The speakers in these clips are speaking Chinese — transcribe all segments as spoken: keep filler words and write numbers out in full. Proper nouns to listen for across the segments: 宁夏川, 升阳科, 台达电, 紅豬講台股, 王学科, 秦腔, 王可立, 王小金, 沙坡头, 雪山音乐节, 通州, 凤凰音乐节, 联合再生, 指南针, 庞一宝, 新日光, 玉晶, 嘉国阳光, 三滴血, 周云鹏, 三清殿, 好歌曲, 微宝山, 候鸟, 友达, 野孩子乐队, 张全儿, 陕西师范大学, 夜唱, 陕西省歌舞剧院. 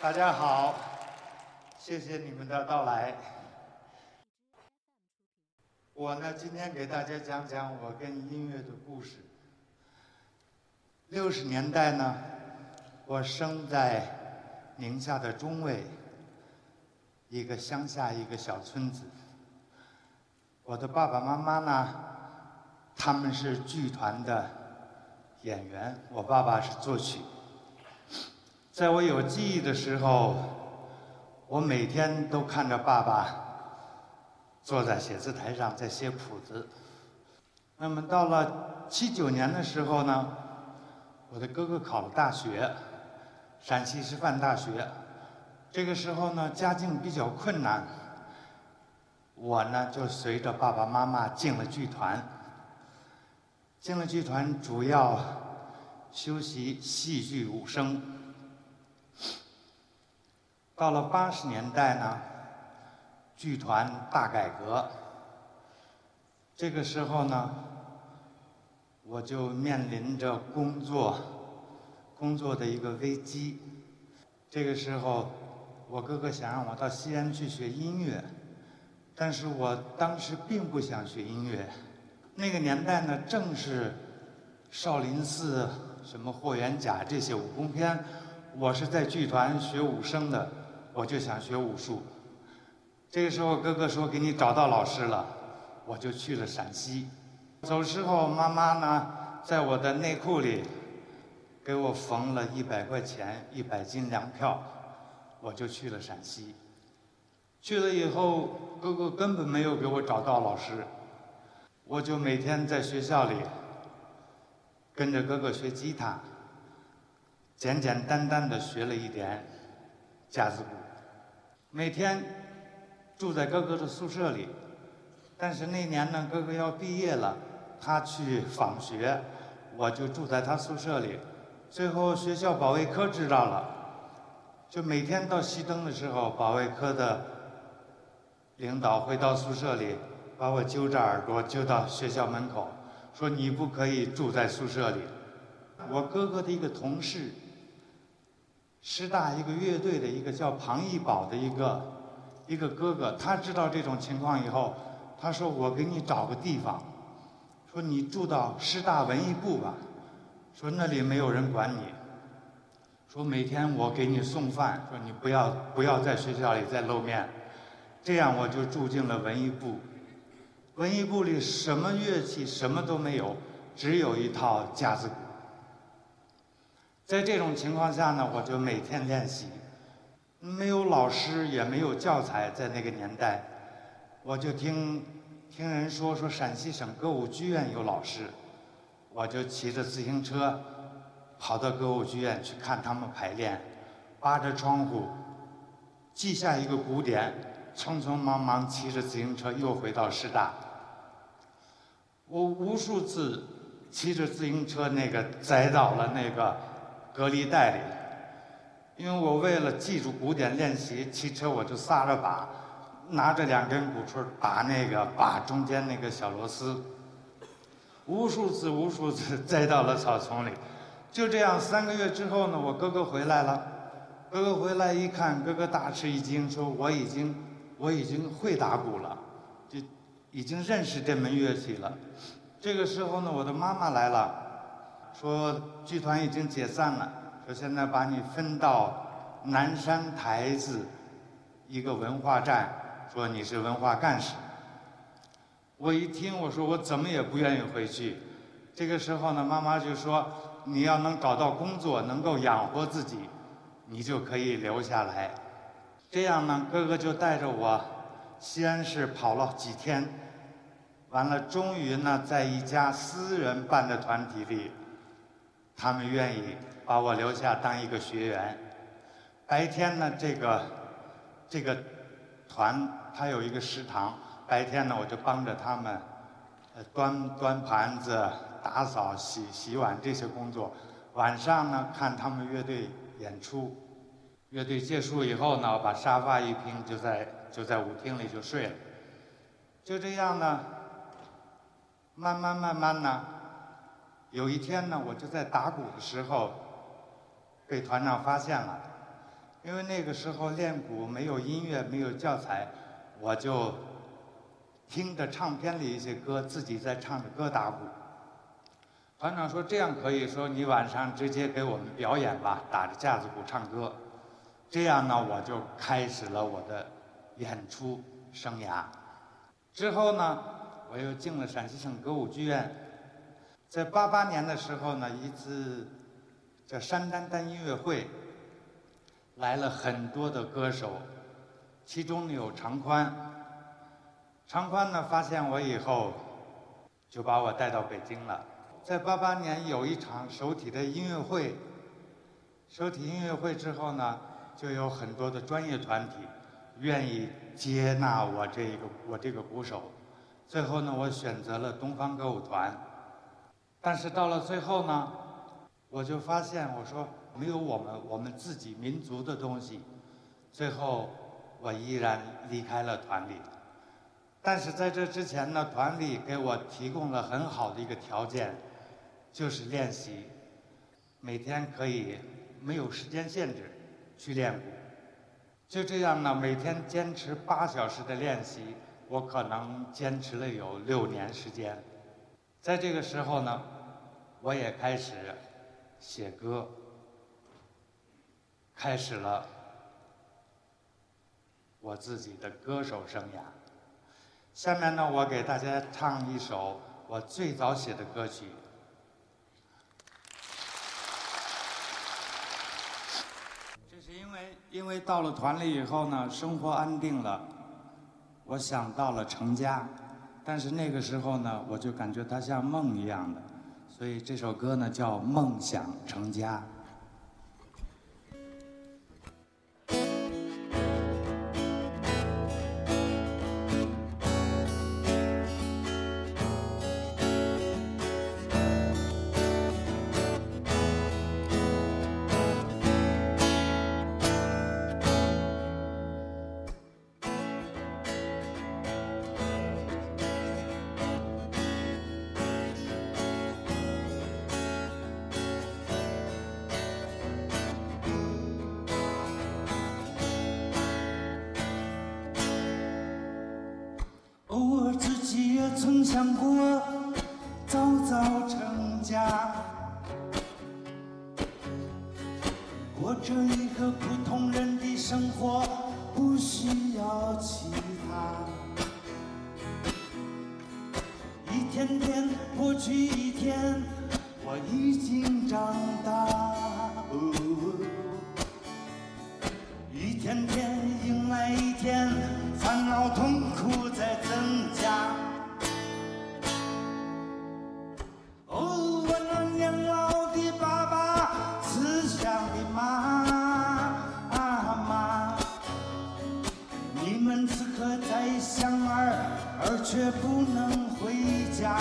大家好，谢谢你们的到来。我呢，今天给大家讲讲我跟音乐的故事。六十年代呢，我生在宁夏的中卫，一个乡下一个小村子。我的爸爸妈妈呢，他们是剧团的演员，我爸爸是作曲。在我有记忆的时候，我每天都看着爸爸坐在写字台上在写谱子。那么到了七九年的时候呢，我的哥哥考了大学，陕西师范大学。这个时候呢，家境比较困难，我呢就随着爸爸妈妈进了剧团。进了剧团主要修习戏剧武生。到了八十年代呢，剧团大改革。这个时候呢，我就面临着工作工作的一个危机。这个时候，我哥哥想让我到西安去学音乐，但是我当时并不想学音乐。那个年代呢，正是少林寺、什么霍元甲这些武功片。我是在剧团学武生的，我就想学武术。这个时候哥哥说给你找到老师了，我就去了陕西。走时候妈妈呢在我的内裤里给我缝了一百块钱一百斤粮票，我就去了陕西。去了以后哥哥根本没有给我找到老师，我就每天在学校里跟着哥哥学吉他，简简单单的学了一点架子鼓。每天住在哥哥的宿舍里，但是那年呢哥哥要毕业了，他去访学，我就住在他宿舍里。最后学校保卫科知道了，就每天到熄灯的时候，保卫科的领导回到宿舍里，把我揪着耳朵揪到学校门口，说你不可以住在宿舍里。我哥哥的一个同事，师大一个乐队的一个叫庞一宝的一个一个哥哥，他知道这种情况以后，他说我给你找个地方，说你住到师大文艺部吧，说那里没有人管你，说每天我给你送饭，说你不要不要在学校里再露面。这样我就住进了文艺部。文艺部里什么乐器什么都没有，只有一套架子鼓。在这种情况下呢，我就每天练习，没有老师也没有教材，在那个年代，我就听听人说说陕西省歌舞剧院有老师，我就骑着自行车跑到歌舞剧院去看他们排练，扒着窗户记下一个鼓点，匆匆忙忙骑着自行车又回到师大。我无数次骑着自行车那个栽到了那个隔离带里。因为我为了记住鼓点练习，骑车我就撒着把，拿着两根鼓槌打那个把中间那个小螺丝，无数次无数次栽到了草丛里。就这样三个月之后呢，我哥哥回来了。哥哥回来一看，哥哥大吃一惊，说我已经我已经会打鼓了，就已经认识这门乐器了。这个时候呢，我的妈妈来了，说剧团已经解散了，说现在把你分到南山台子一个文化站，说你是文化干事。我一听，我说我怎么也不愿意回去。这个时候呢，妈妈就说你要能搞到工作，能够养活自己，你就可以留下来。这样呢，哥哥就带着我西安市跑了几天，完了终于呢，在一家私人办的团体里，他们愿意把我留下当一个学员。白天呢，这个这个团它有一个食堂，白天呢我就帮着他们端端盘子、打扫、洗洗碗这些工作。晚上呢，看他们乐队演出。乐队结束以后呢，我把沙发一拼，就在就在舞厅里就睡了。就这样呢，慢慢慢慢呢，有一天呢，我就在打鼓的时候被团长发现了。因为那个时候练鼓没有音乐，没有教材，我就听着唱片里一些歌，自己在唱着歌打鼓。团长说这样可以，说你晚上直接给我们表演吧，打着架子鼓唱歌。这样呢，我就开始了我的演出生涯。之后呢，我又进了陕西省歌舞剧院。在八八年的时候呢，一次叫山丹丹音乐会，来了很多的歌手，其中有常宽。常宽呢发现我以后，就把我带到北京了。在八八年有一场首体的音乐会，首体音乐会之后呢，就有很多的专业团体愿意接纳我这一个我这个鼓手。最后呢，我选择了东方歌舞团。但是到了最后呢，我就发现，我说没有我们我们自己民族的东西。最后我依然离开了团里。但是在这之前呢，团里给我提供了很好的一个条件，就是练习，每天可以没有时间限制去练鼓。就这样呢，每天坚持八小时的练习，我可能坚持了有六年时间。在这个时候呢，我也开始写歌，开始了我自己的歌手生涯。下面呢，我给大家唱一首我最早写的歌曲。这是因为，因为到了团里以后呢，生活安定了，我想到了成家，但是那个时候呢，我就感觉它像梦一样的，所以这首歌呢叫《梦想成家》。曾想过早早成家，过着一个普通人的生活，不需要其他。一天天过去一天，我已经长大、哦、一天天迎来一天，烦恼痛苦在增加。却不能回家。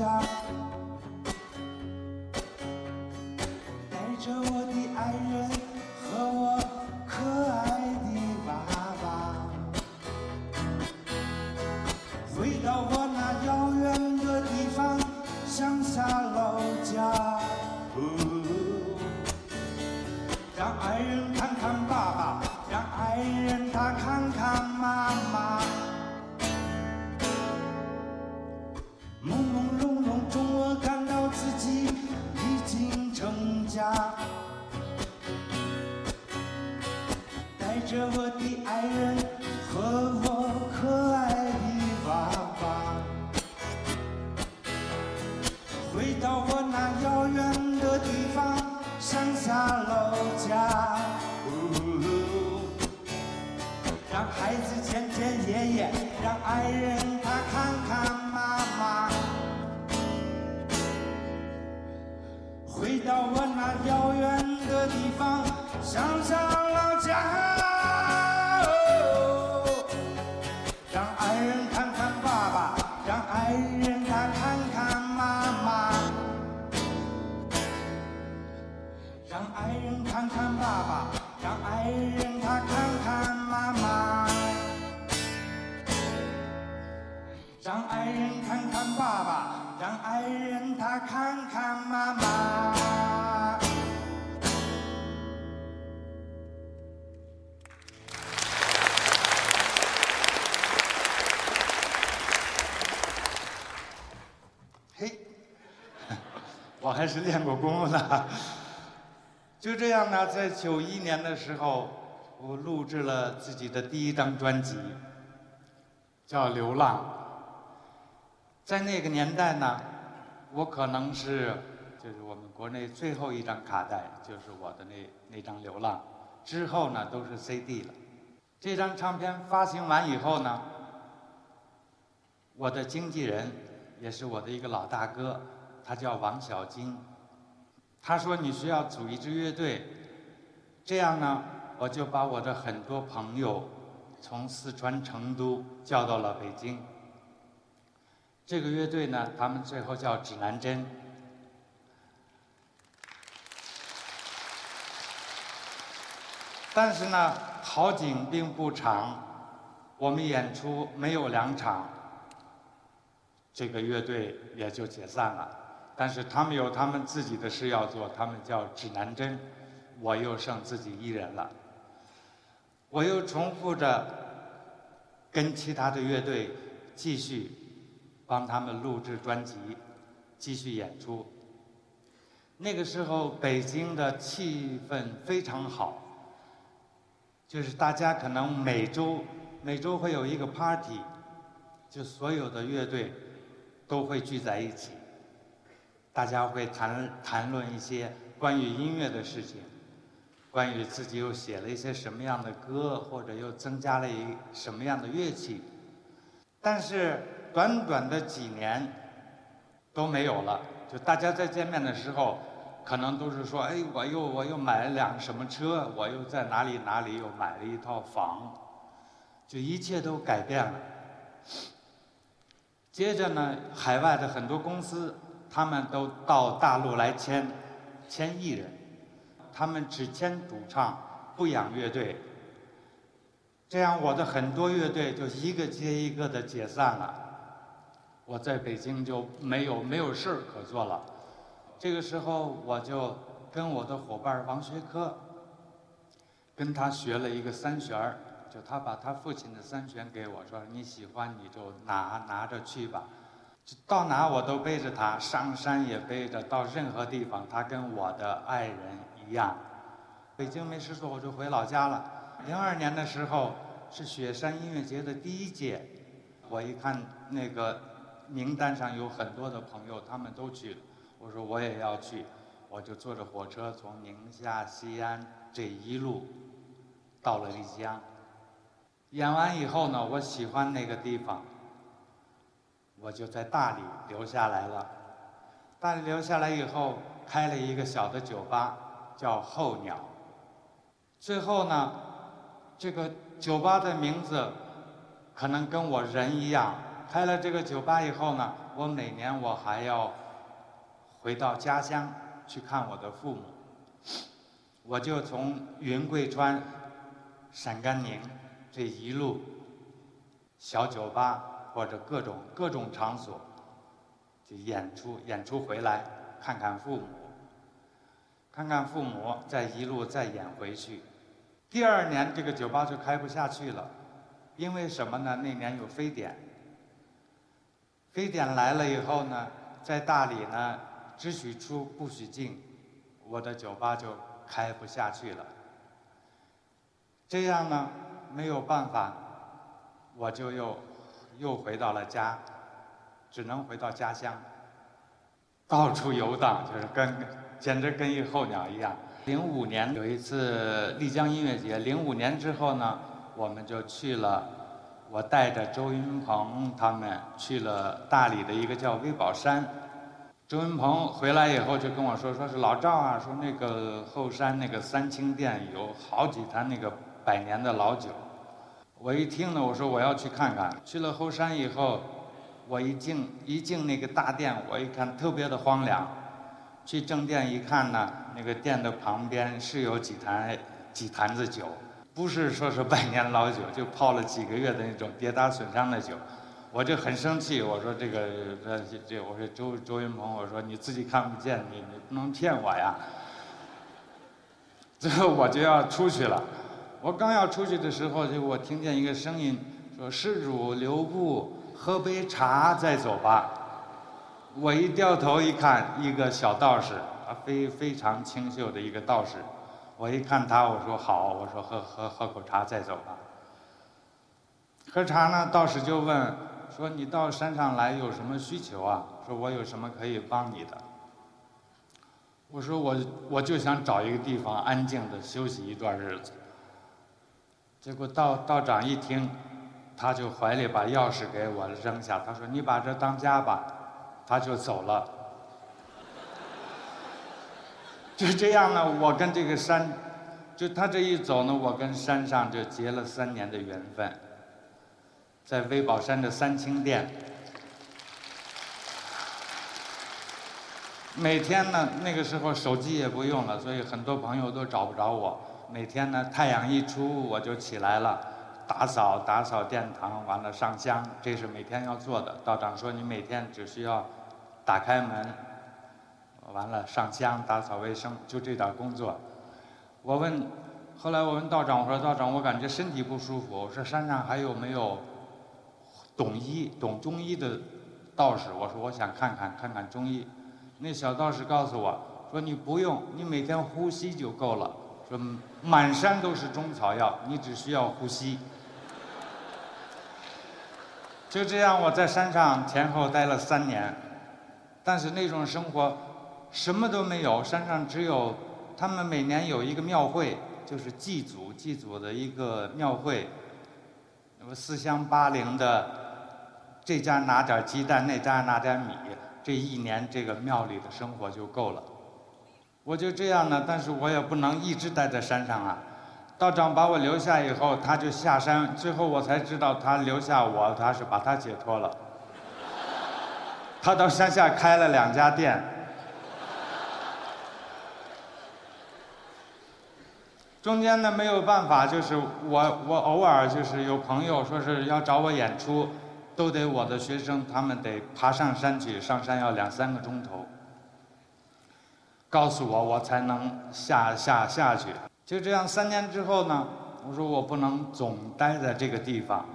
家，带着我的爱人和我可爱的爸爸，回到我那遥远的地方，乡下老家。让爱人看看爸爸，让爱人他看看妈妈。朦朦胧胧中，我感到自己已经成家，带着我的爱人和我可爱的爸爸，回到我那遥远的地方。乡下老家、哦，让孩子见见爷爷，让爱人他看看妈妈。回到我那遥远的地方，乡下老家、哦，让爱人看看爸爸，让爱人他看看妈妈。让爱人看看爸爸，让爱人他看看妈妈。让爱人看看爸爸，让爱人他看看妈妈。嘿，我还是练过功夫的。就这样呢，在九一年的时候，我录制了自己的第一张专辑，叫《流浪》。在那个年代呢，我可能是就是我们国内最后一张卡带，就是我的那那张《流浪》。之后呢，都是 C D 了。这张唱片发行完以后呢，我的经纪人也是我的一个老大哥，他叫王小金。他说你需要组一支乐队，这样呢，我就把我的很多朋友从四川成都叫到了北京。这个乐队呢，他们最后叫指南针。但是呢，好景并不长，我们演出没有两场，这个乐队也就解散了。但是他们有他们自己的事要做，他们叫指南针，我又剩自己一人了。我又重复着跟其他的乐队继续帮他们录制专辑，继续演出。那个时候北京的气氛非常好，就是大家可能每周每周会有一个 party， 就所有的乐队都会聚在一起。大家会谈谈论一些关于音乐的事情，关于自己又写了一些什么样的歌，或者又增加了一什么样的乐器。但是短短的几年都没有了，就大家在见面的时候，可能都是说：“哎，我又我又买了辆什么车，我又在哪里哪里又买了一套房。”就一切都改变了。接着呢，海外的很多公司。他们都到大陆来签签艺人，他们只签主唱，不养乐队。这样我的很多乐队就一个接一个的解散了，我在北京就没有没有事可做了。这个时候我就跟我的伙伴王学科，跟他学了一个三弦，就他把他父亲的三弦给我，说你喜欢你就拿拿着去吧。到哪我都背着他，上山也背着，到任何地方，他跟我的爱人一样。北京没事做，我就回老家了。零二年的时候是雪山音乐节的第一届，我一看那个名单上有很多的朋友，他们都去了，我说我也要去，我就坐着火车从宁夏、西安这一路到了丽江。演完以后呢，我喜欢那个地方。我就在大理留下来了。大理留下来以后，开了一个小的酒吧，叫候鸟。最后呢，这个酒吧的名字可能跟我人一样，开了这个酒吧以后呢，我每年我还要回到家乡去看我的父母。我就从云贵川、陕甘宁这一路，小酒吧或者各种各种场所，就演出演出回来，看看父母，看看父母，再一路再演回去。第二年这个酒吧就开不下去了，因为什么呢？那年有非典，非典来了以后呢，在大理呢只许出不许进，我的酒吧就开不下去了。这样呢没有办法，我就又又回到了家，只能回到家乡，到处游荡，就是跟简直跟一候鸟一样。零五年有一次丽江音乐节，零五年之后呢，我们就去了，我带着周云鹏他们去了大理的一个叫微宝山。周云鹏回来以后就跟我说，说是老赵啊，说那个后山那个三清殿有好几坛那个百年的老酒。我一听呢，我说我要去看看。去了后山以后，我一进一进那个大殿，我一看特别的荒凉。去正殿一看呢，那个殿的旁边是有几坛几坛子酒，不是说是百年老酒，就泡了几个月的那种跌打损伤的酒。我就很生气，我说这个这这，我说周周云鹏，我说你自己看不见，你你不能骗我呀。最后我就要出去了，我刚要出去的时候，就我听见一个声音说：“施主留步，喝杯茶再走吧。”我一掉头一看，一个小道士，啊，非非常清秀的一个道士。我一看他，我说好，我说喝喝喝口茶再走吧。喝茶呢，道士就问说：“你到山上来有什么需求啊？”说：“我有什么可以帮你的？”我说我：“我我就想找一个地方安静的休息一段日子。”结果道道长一听，他就怀里把钥匙给我扔下，他说：“你把这当家吧。”他就走了。就这样呢，我跟这个山，就他这一走呢，我跟山上就结了三年的缘分，在微宝山的三清殿。每天呢，那个时候手机也不用了，所以很多朋友都找不着我。每天呢，太阳一出我就起来了，打扫打扫殿堂，完了上香，这是每天要做的。道长说你每天只需要打开门，完了上香打扫卫生，就这点工作。我问，后来我问道长，我说道长，我感觉身体不舒服，我说山上还有没有懂医懂中医的道士？我说我想看看看看中医。那小道士告诉我说你不用，你每天呼吸就够了，说满山都是中草药，你只需要呼吸。就这样，我在山上前后待了三年，但是那种生活什么都没有。山上只有他们每年有一个庙会，就是祭祖祭祖的一个庙会，四乡八邻的，这家拿点鸡蛋，那家拿点米，这一年这个庙里的生活就够了。我就这样呢，但是我也不能一直待在山上啊。道长把我留下以后，他就下山，最后我才知道他留下我，他是把他解脱了。他到山下开了两家店。中间呢没有办法，就是我我偶尔就是有朋友说是要找我演出，都得我的学生他们得爬上山去，上山要两三个钟头，告诉我我才能下下下去。就这样三年之后呢，我说我不能总待在这个地方，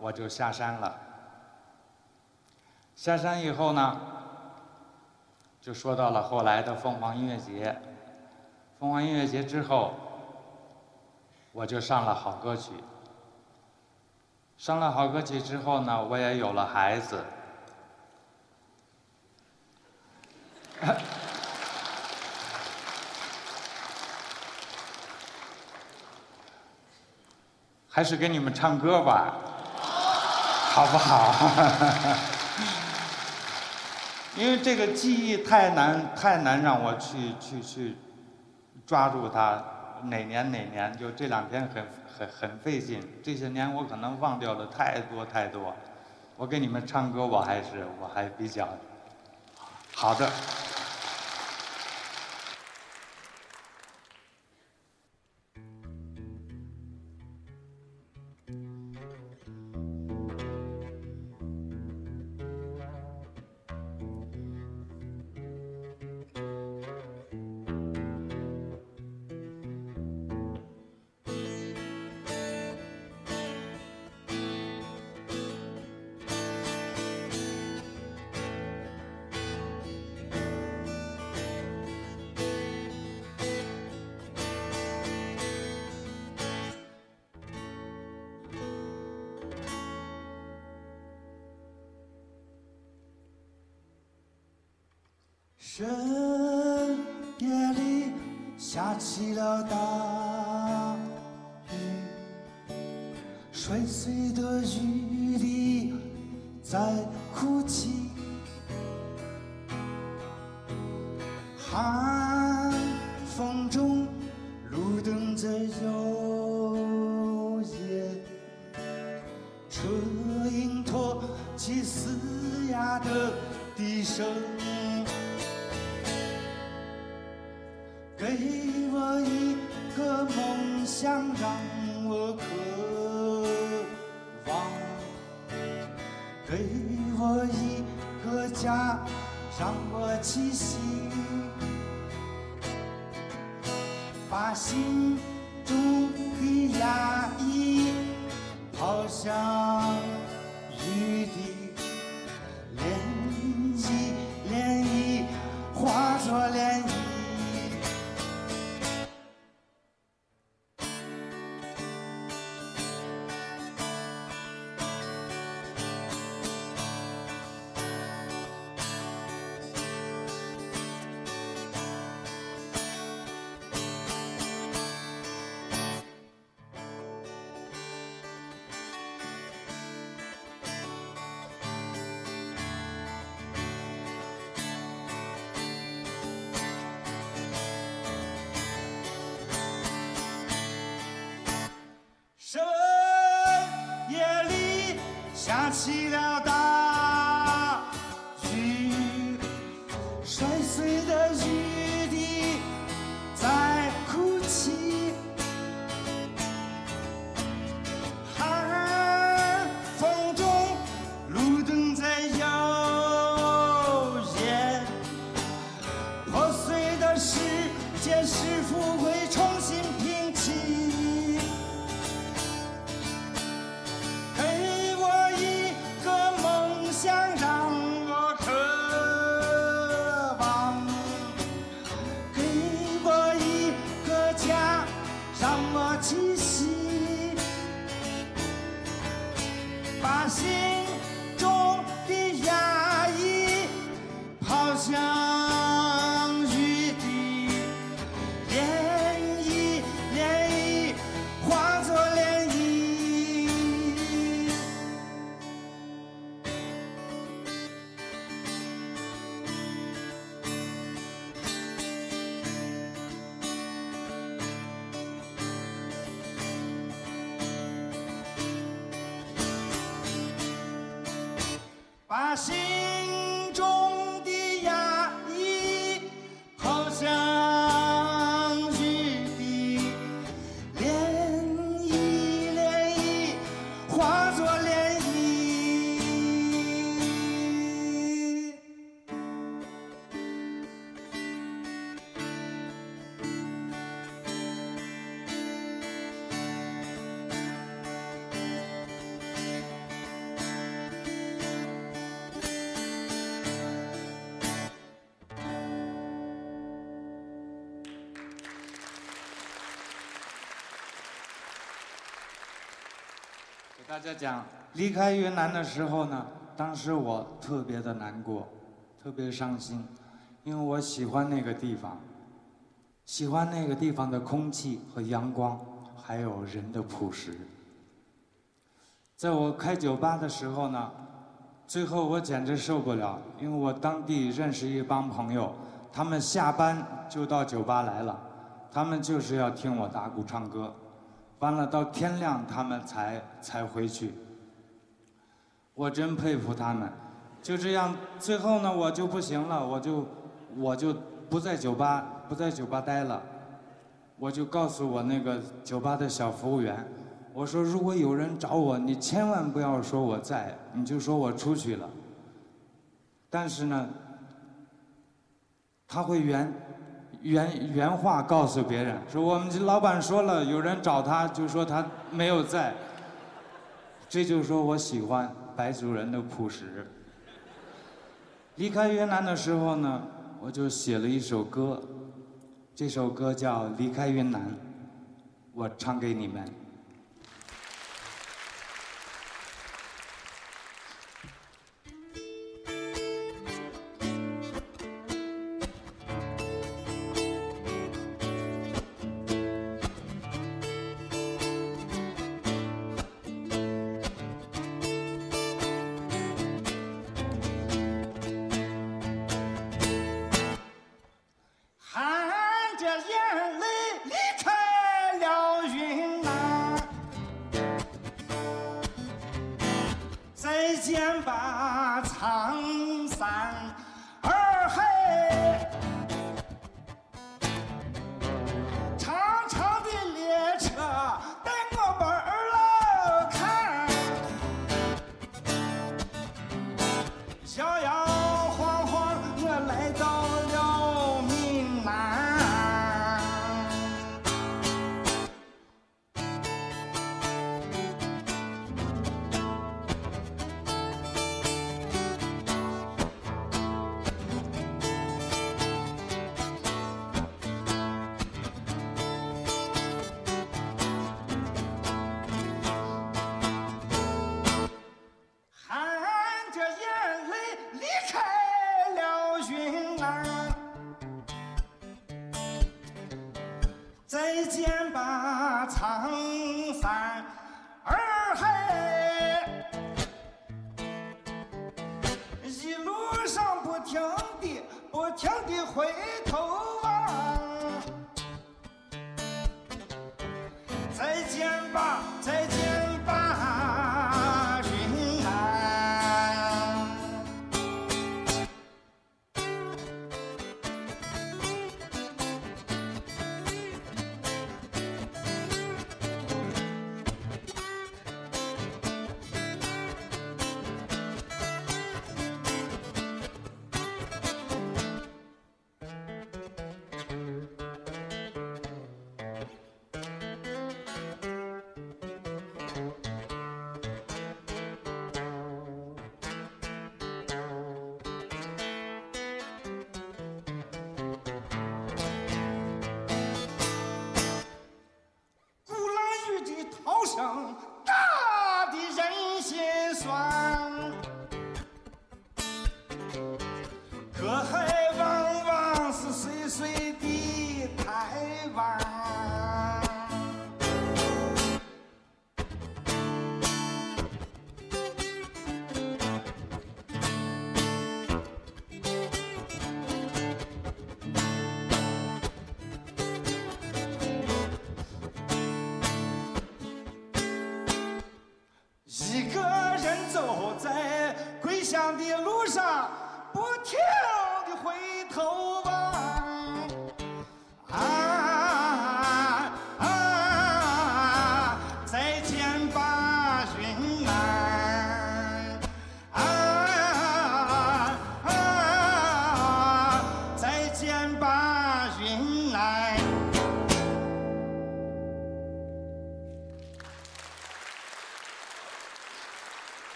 我就下山了。下山以后呢，就说到了后来的凤凰音乐节。凤凰音乐节之后，我就上了好歌曲。上了好歌曲之后呢，我也有了孩子。还是给你们唱歌吧，好不好？因为这个记忆太难太难让我去去去抓住它，哪年哪年，就这两天很很很费劲。这些年我可能忘掉了太多太多，我给你们唱歌，我还是我还比较好的。深夜里下起了大雨，摔碎的雨滴在哭泣，寒风中路灯在摇曳，车影托起嘶哑的笛声，给我一个梦想，让我渴望，给我一个家，让我栖息，把心中的压抑抛向雨滴，涟漪涟漪化作涟漪，下起了大雨，摔碎的雨滴在哭泣，寒风中路灯在摇曳，破碎的世界是否会重新平息，想让我渴望，给我一个家，让我栖息，把心中的压抑抛向。把心中的压抑抛向雨滴，涟漪涟漪化作涟漪。大家讲，离开云南的时候呢，当时我特别的难过，特别伤心，因为我喜欢那个地方，喜欢那个地方的空气和阳光，还有人的朴实。在我开酒吧的时候呢，最后我简直受不了，因为我当地认识一帮朋友，他们下班就到酒吧来了，他们就是要听我打鼓唱歌。完了，到天亮他们才才回去。我真佩服他们。就这样，最后呢，我就不行了，我就我就不在酒吧不在酒吧待了，我就告诉我那个酒吧的小服务员，我说如果有人找我，你千万不要说我在，你就说我出去了。但是呢，他会原原原话告诉别人，说我们老板说了，有人找他就说他没有在。这就是说我喜欢白族人的朴实。离开越南的时候呢，我就写了一首歌，这首歌叫《离开越南》，我唱给你们。大的人心酸，可还往往是岁岁的台湾。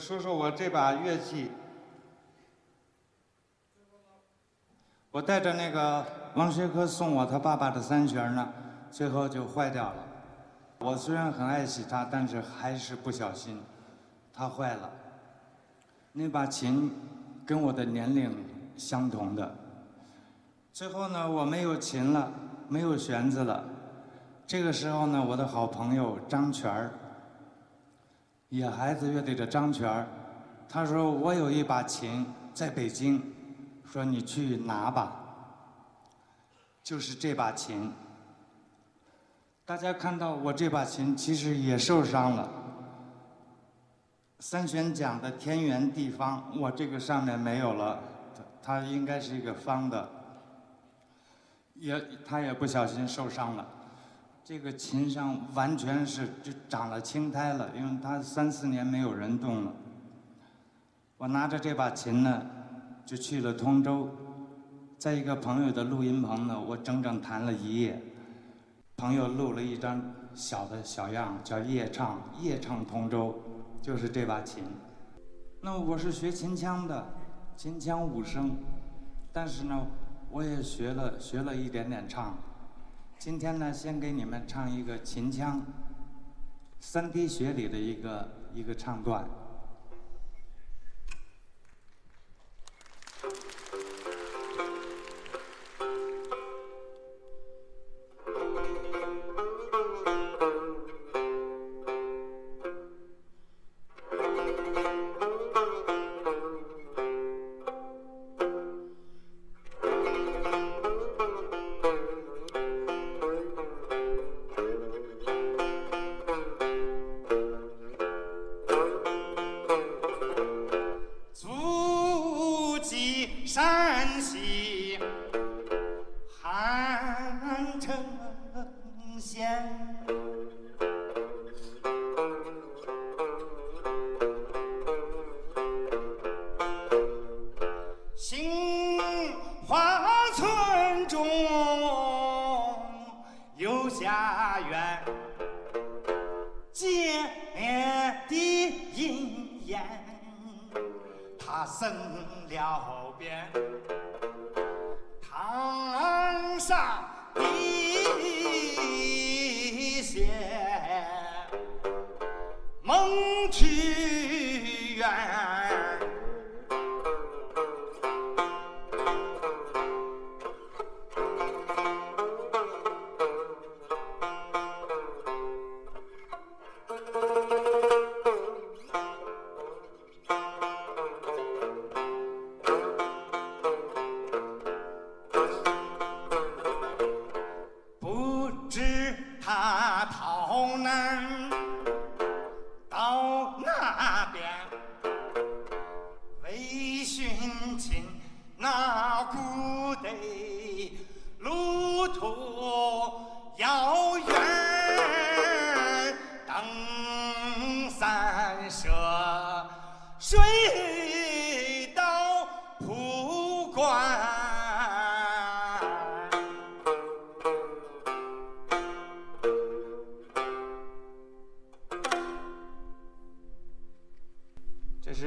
说说我这把乐器，我带着那个王学科送我他爸爸的三弦呢，最后就坏掉了。我虽然很爱惜它，但是还是不小心，它坏了。那把琴跟我的年龄相同的。最后呢，我没有琴了，没有弦子了。这个时候呢，我的好朋友张全儿。野孩子乐队的张全儿，他说我有一把琴在北京，说你去拿吧。就是这把琴，大家看到我这把琴其实也受伤了。三弦讲的天圆地方，我这个上面没有了，它应该是一个方的，也它也不小心受伤了。 这个琴上完全是就长了青苔了，因为它三四年没有人动了。我拿着这把琴呢，就去了通州，在一个朋友的录音棚呢，我整整弹了一夜。朋友录了一张小的小样，叫《夜唱》，夜唱通州，就是这把琴。那么我是学秦腔的，秦腔五声，但是呢，我也学了学了一点点唱。 今天呢，先给你们唱一个秦腔《三滴血》里的一个一个唱段。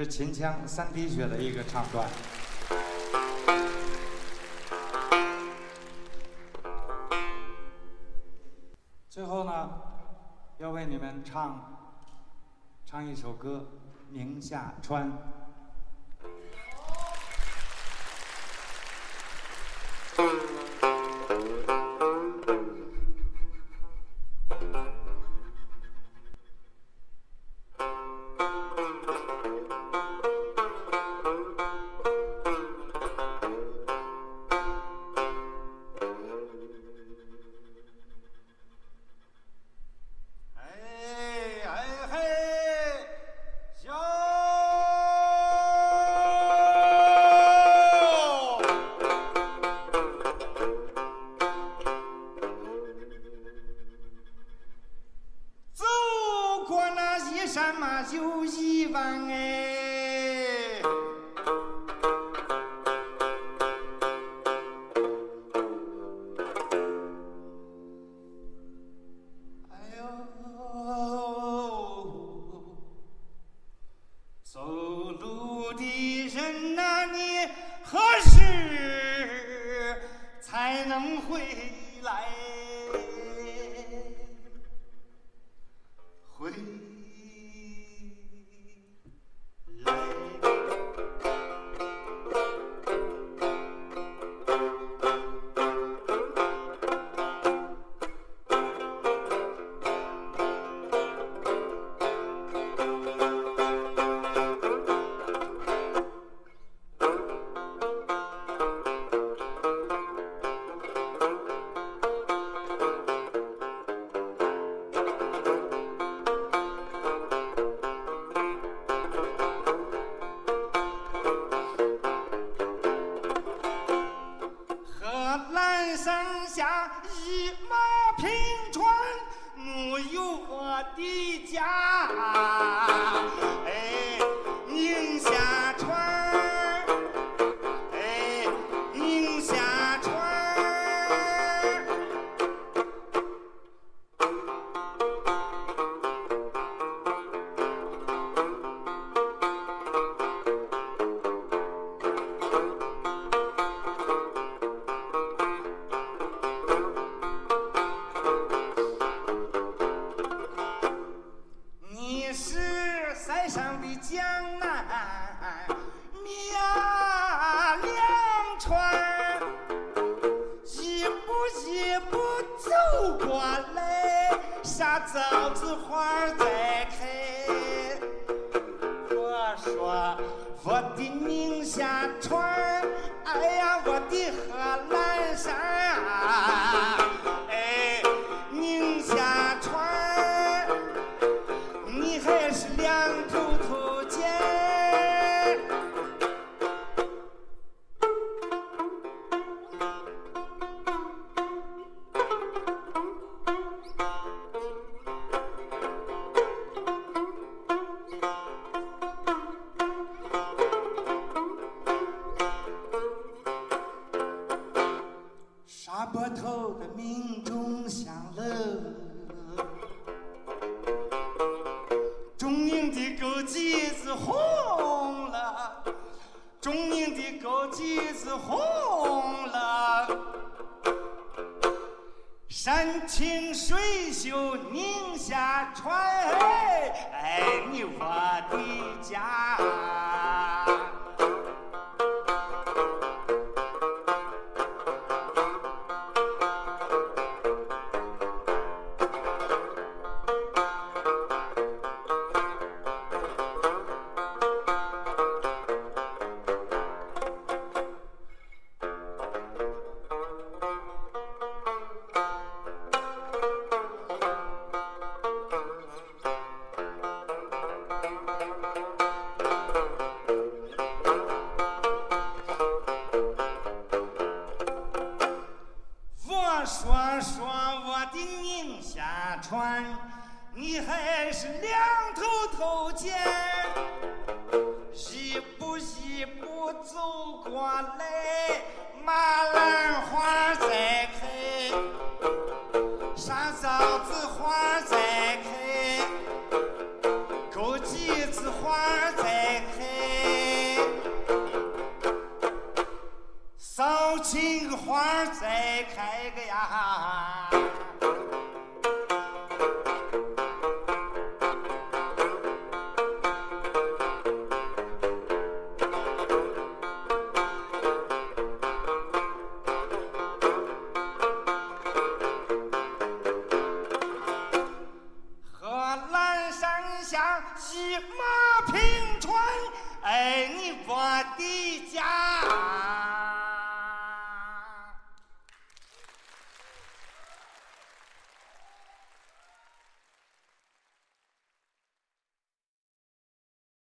秦腔《三滴血》的一个唱段。 最后呢，要为你们唱唱一首歌《宁夏川》。 回来。上的江南妙龄川，一步一步走过来，啥枣子花在开。我说我的宁夏川，哎呀我的河南山啊，哎宁夏川，你还是两头头尖。沙坡头的命中响了，中营的狗鸡子红了，中营的狗鸡子红了，山清水秀宁夏川，哎，你我的家。马平川，哎，你我的家。